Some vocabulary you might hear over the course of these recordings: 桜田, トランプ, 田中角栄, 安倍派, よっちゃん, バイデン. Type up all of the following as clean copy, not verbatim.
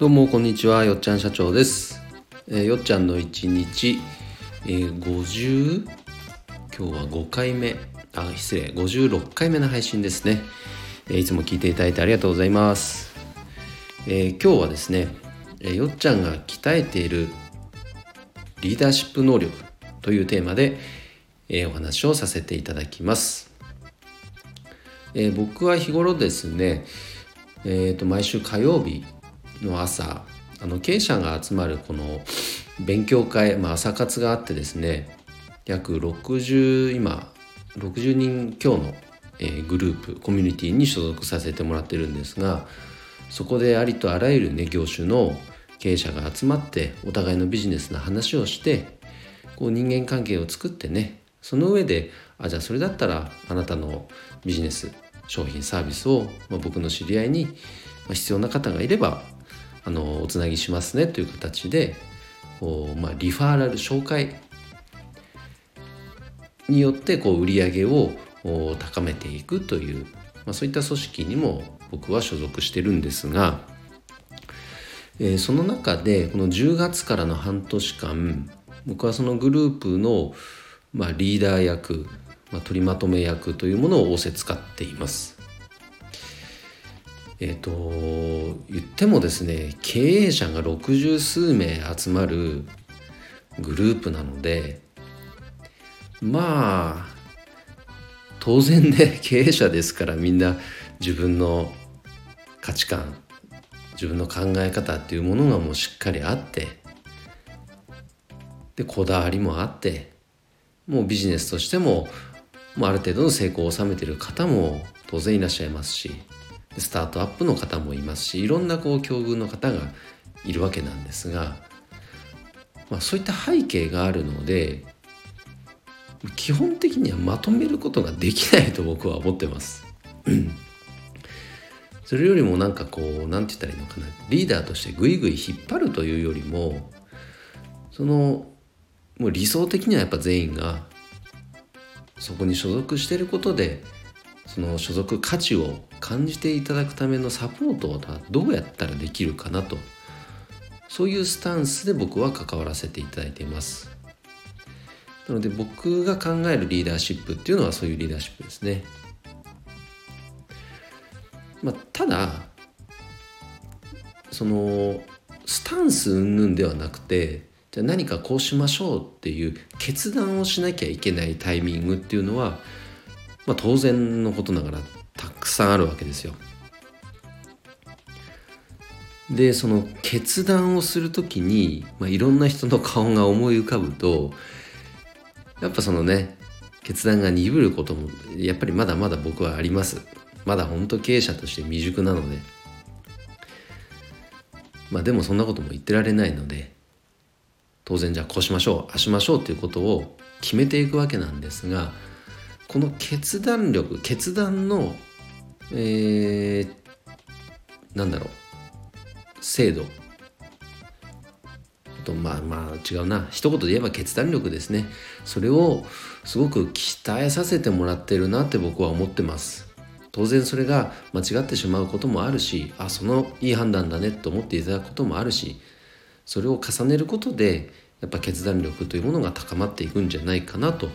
どうもこんにちは、よっちゃん社長です。よっちゃんの1日、今日は56回目の配信ですね。いつも聞いていただいてありがとうございます。今日はですね、よっちゃんが鍛えているリーダーシップ能力というテーマで、お話をさせていただきます。僕は日頃ですね、毎週火曜日の朝、経営者が集まるこの勉強会、朝活があってですね、約60人強のグループコミュニティに所属させてもらってるんですが、そこでありとあらゆる、業種の経営者が集まってお互いのビジネスの話をして、こう人間関係を作ってね、その上でじゃあそれだったらあなたのビジネス、商品、サービスを、僕の知り合いに、必要な方がいればおつなぎしますねという形で、こう、リファーラル、紹介によって売り上げを高めていくという、そういった組織にも僕は所属してるんですが、その中でこの10月からの半年間、僕はそのグループの、リーダー役、取りまとめ役というものを仰せ使っています。言ってもですね、経営者が60数名集まるグループなので、当然ね、経営者ですから、みんな自分の価値観、自分の考え方っていうものがもうしっかりあって、でこだわりもあって、もうビジネスとしても、ある程度の成功を収めている方も当然いらっしゃいますし、スタートアップの方もいますし、いろんな境遇の方がいるわけなんですが、そういった背景があるので、基本的にはまとめることができないと僕は思ってます。それよりもなんて言ったらいいのかな、リーダーとしてぐいぐい引っ張るというよりも、もう理想的にはやっぱ全員がそこに所属していることで、その所属価値を感じていただくためのサポートをどうやったらできるかなと、そういうスタンスで僕は関わらせていただいています。なので僕が考えるリーダーシップっていうのはそういうリーダーシップですね。ただそのスタンス云々ではなくて、じゃあ何かこうしましょうっていう決断をしなきゃいけないタイミングっていうのは、当然のことながらたくさんあるわけですよ。でその決断をするときに、いろんな人の顔が思い浮かぶと、やっぱそのね、決断が鈍ることもやっぱりまだまだ僕はあります。まだ本当経営者として未熟なので、でもそんなことも言ってられないので、当然じゃあこうしましょう、あしましょうということを決めていくわけなんですが、この決断力、決断の、精度と、一言で言えば決断力ですね。それをすごく鍛えさせてもらってるなって僕は思ってます。当然それが間違ってしまうこともあるし、そのいい判断だねと思っていただくこともあるし、それを重ねることでやっぱ決断力というものが高まっていくんじゃないかなと。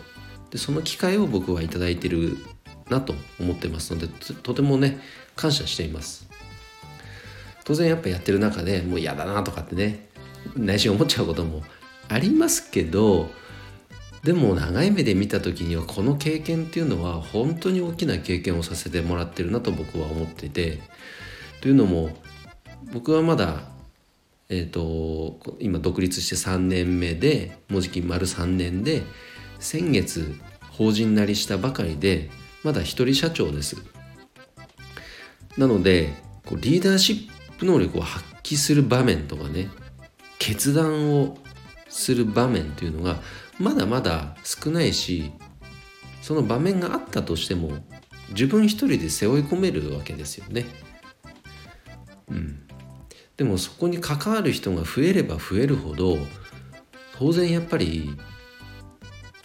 でその機会を僕はいただいているなと思ってますので、とてもね、感謝しています。当然やっぱやってる中でもう嫌だなとかってね、内心思っちゃうこともありますけど、でも長い目で見た時には、この経験っていうのは本当に大きな経験をさせてもらってるなと僕は思っていて、というのも僕はまだ、今独立して3年目で、もうじき丸3年で、先月法人なりしたばかりで、まだ一人社長です。なのでリーダーシップ能力を発揮する場面とかね、決断をする場面というのがまだまだ少ないし、その場面があったとしても自分一人で背負い込めるわけですよね。でもそこに関わる人が増えれば増えるほど、当然やっぱり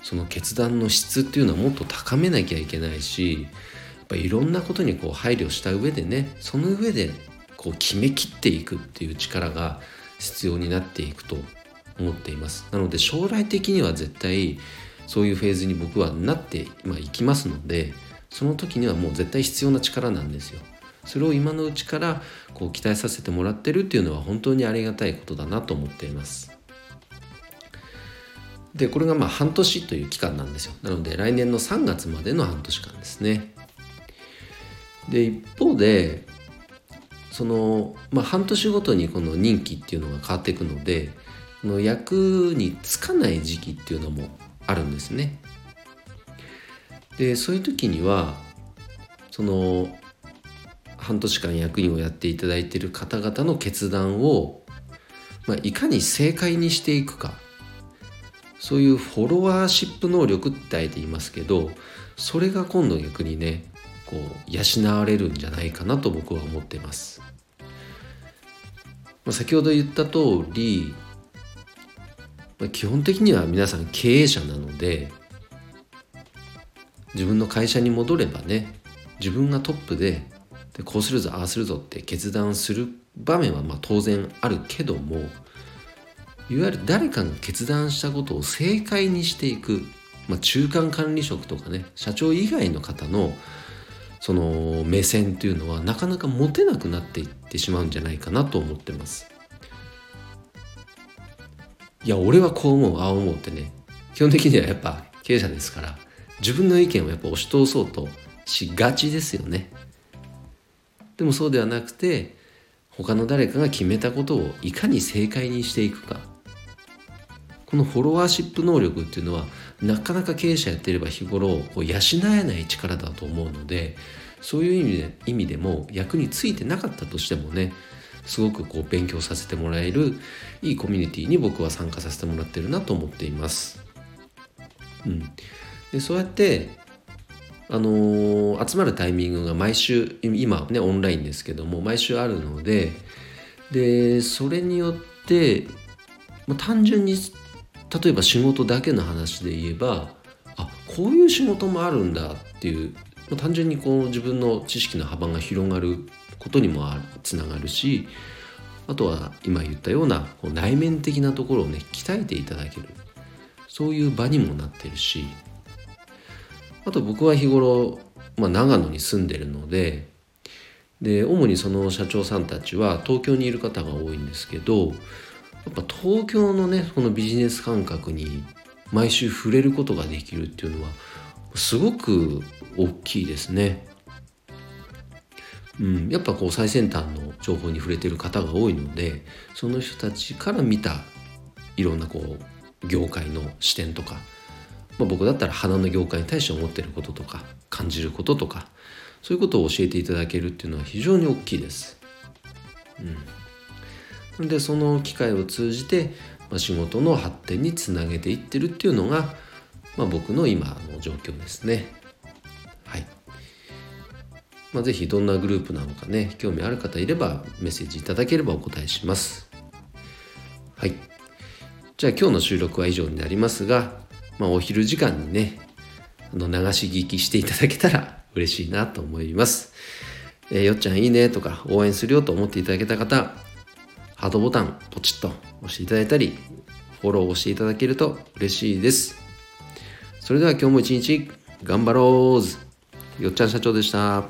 その決断の質っていうのはもっと高めなきゃいけないし、いろんなことに配慮した上でね、その上でこう決めきっていくっていう力が必要になっていくと思っています。なので将来的には絶対そういうフェーズに僕はなっていきますので、その時にはもう絶対必要な力なんですよ。それを今のうちからこう期待させてもらってるっていうのは本当にありがたいことだなと思っています。でこれが半年という期間なんですよ。なので来年の3月までの半年間ですね。で一方でその、半年ごとにこの任期っていうのが変わっていくので、この役につかない時期っていうのもあるんですね。でそういう時にはその半年間役員をやっていただいている方々の決断を、いかに正解にしていくか、そういうフォロワーシップ能力ってあえて言いますけど、それが今度逆にねこう養われるんじゃないかなと僕は思っています。先ほど言った通り、基本的には皆さん経営者なので、自分の会社に戻ればね、自分がトップで、こうするぞああするぞって決断する場面は当然あるけども、いわゆる誰かが決断したことを正解にしていく、中間管理職とかね、社長以外の方のその目線というのはなかなか持てなくなっていってしまうんじゃないかなと思ってます。いや俺はこう思うああ思うってね、基本的にはやっぱ経営者ですから、自分の意見をやっぱ押し通そうとしがちですよね。でもそうではなくて、他の誰かが決めたことをいかに正解にしていくか、このフォロワーシップ能力っていうのはなかなか経営者やっていれば日頃こう養えない力だと思うので、そういう意味でも役についてなかったとしてもね、すごくこう勉強させてもらえるいいコミュニティに僕は参加させてもらってるなと思っています。でそうやって集まるタイミングが毎週今ねオンラインですけども毎週あるので、それによって、単純に例えば仕事だけの話で言えば、あこういう仕事もあるんだっていう、単純にこう自分の知識の幅が広がることにもつながるし、あとは今言ったようなこう内面的なところをね鍛えていただける、そういう場にもなってるし、あと僕は日頃、長野に住んでるので、主にその社長さんたちは東京にいる方が多いんですけど、やっぱ東京のねこのビジネス感覚に毎週触れることができるっていうのはすごく大きいですね。やっぱこう最先端の情報に触れてる方が多いので、その人たちから見たいろんなこう業界の視点とか、僕だったら花の業界に対して思ってることとか感じることとか、そういうことを教えていただけるっていうのは非常に大きいです。なのでその機会を通じて、仕事の発展につなげていってるっていうのが、僕の今の状況ですね。はい。ぜひどんなグループなのかね、興味ある方いればメッセージいただければお答えします。はい。じゃあ今日の収録は以上になりますが、お昼時間にね流し聞きしていただけたら嬉しいなと思います。よっちゃんいいねとか応援するよと思っていただけた方、ハートボタンポチッと押していただいたり、フォローをしていただけると嬉しいです。それでは今日も一日頑張ろう。よっちゃん社長でした。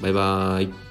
バイバイ。